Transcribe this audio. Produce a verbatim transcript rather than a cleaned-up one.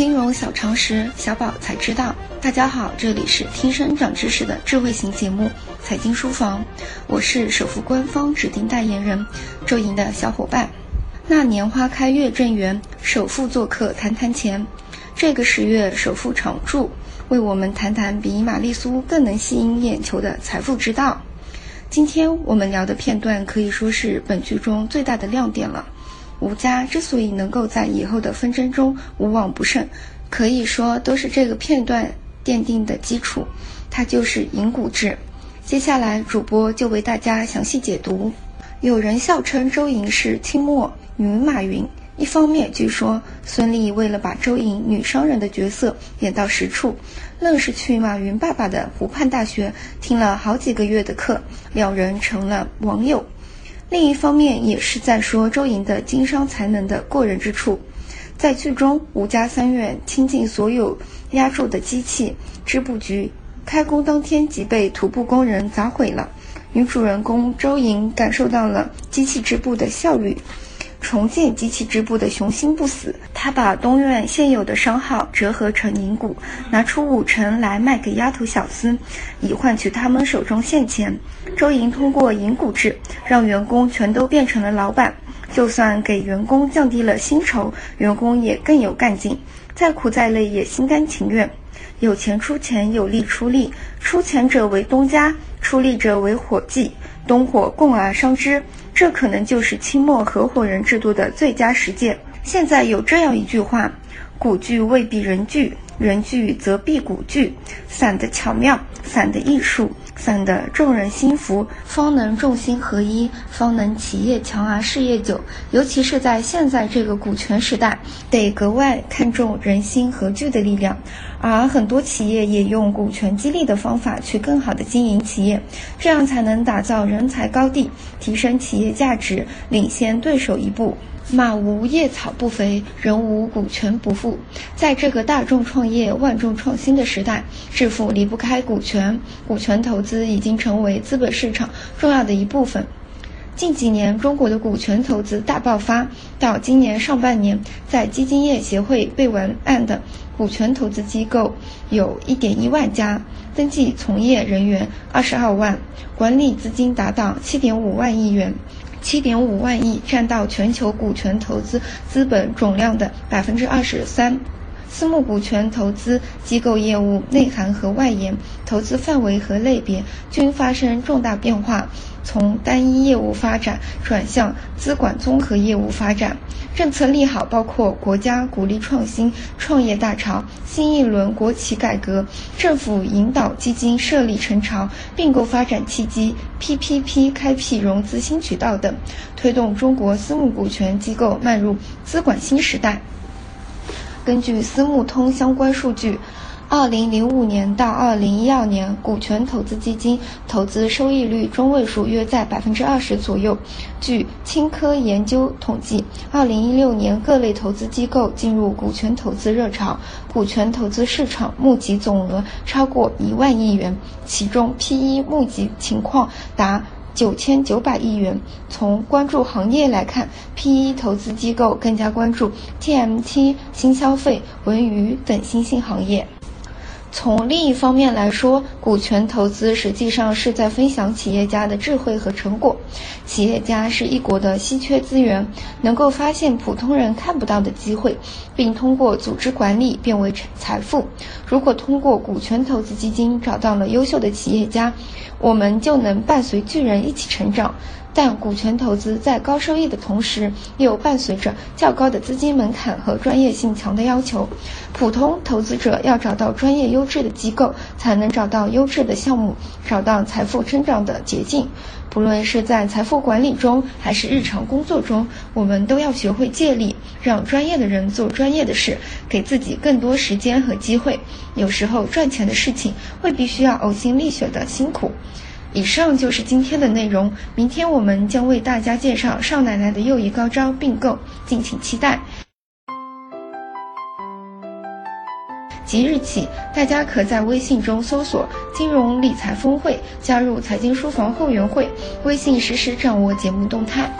金融小常识，小宝才知道。大家好，这里是听声长知识的智慧型节目财经书房，我是首富官方指定代言人周莹的小伙伴。那年花开月正圆，首富做客谈谈钱。这个十月，首富常驻为我们谈谈比玛丽苏更能吸引眼球的财富之道。今天我们聊的片段可以说是本剧中最大的亮点了。吴家之所以能够在以后的纷争中无往不胜，可以说都是这个片段奠定的基础，它就是引股制。接下来主播就为大家详细解读。有人笑称周莹是清末女马云，一方面据说孙俪为了把周莹女商人的角色演到实处，愣是去马云爸爸的湖畔大学听了好几个月的课，两人成了网友。另一方面也是在说周莹的经商才能的过人之处。在剧中，吴家三院倾尽所有压铸的机器、织布局，开工当天即被徒步工人砸毁了。女主人公周莹感受到了机器织布的效率，重建机器织布的雄心不死。她把东院现有的商号折合成银股，拿出五成来卖给丫头小厮，以换取他们手中现钱。周莹通过银股制让员工全都变成了老板，就算给员工降低了薪酬，员工也更有干劲，再苦再累也心甘情愿。有钱出钱，有力出力，出钱者为东家，出力者为伙计，东伙共而商之。这可能就是清末合伙人制度的最佳实践。现在有这样一句话：股聚未必人聚，人聚则必股聚。散的巧妙，散的艺术，散的众人心服，方能众心合一，方能企业强而事业久。尤其是在现在这个股权时代，得格外看重人心合聚的力量。而很多企业也用股权激励的方法去更好的经营企业，这样才能打造人才高地，提升企业价值，领先对手一步。马无夜草不肥，人无股权不富。在这个大众创业、万众创新的时代，致富离不开股权，股权投资已经成为资本市场重要的一部分。近几年，中国的股权投资大爆发，到今年上半年，在基金业协会备文案的股权投资机构有 一点一万家，登记从业人员二十二万，管理资金达到 七点五万亿元。七点五万亿占到全球股权投资资本总量的 百分之二十三。 私募股权投资机构业务内涵和外延、投资范围和类别均发生重大变化，从单一业务发展转向资管综合业务发展。政策利好包括国家鼓励创新创业大潮、新一轮国企改革、政府引导基金设立成潮、并购发展契机、 P P P 开辟融资新渠道等，推动中国私募股权机构迈入资管新时代。根据私募通相关数据，二零零五年到二零一二年，股权投资基金投资收益率中位数约在百分之二十左右。据青科研究统计，二零一六年各类投资机构进入股权投资热潮，股权投资市场募集总额超过一万亿元，其中 P E 募集情况达九千九百亿元。从关注行业来看 ，P E 投资机构更加关注 T M T、新消费、文娱等新兴行业。从另一方面来说，股权投资实际上是在分享企业家的智慧和成果。企业家是一国的稀缺资源，能够发现普通人看不到的机会，并通过组织管理变为财富。如果通过股权投资基金找到了优秀的企业家，我们就能伴随巨人一起成长。但股权投资在高收益的同时，又伴随着较高的资金门槛和专业性强的要求。普通投资者要找到专业优质的机构，才能找到优质的项目，找到财富增长的捷径。不论是在财富管理中，还是日常工作中，我们都要学会借力，让专业的人做专业的事，给自己更多时间和机会。有时候赚钱的事情未必需要呕心沥血的辛苦。以上就是今天的内容，明天我们将为大家介绍少奶奶的又一高招并购，敬请期待。即日起，大家可在微信中搜索金融理财峰会，加入财经书房后援会，微信实时掌握节目动态。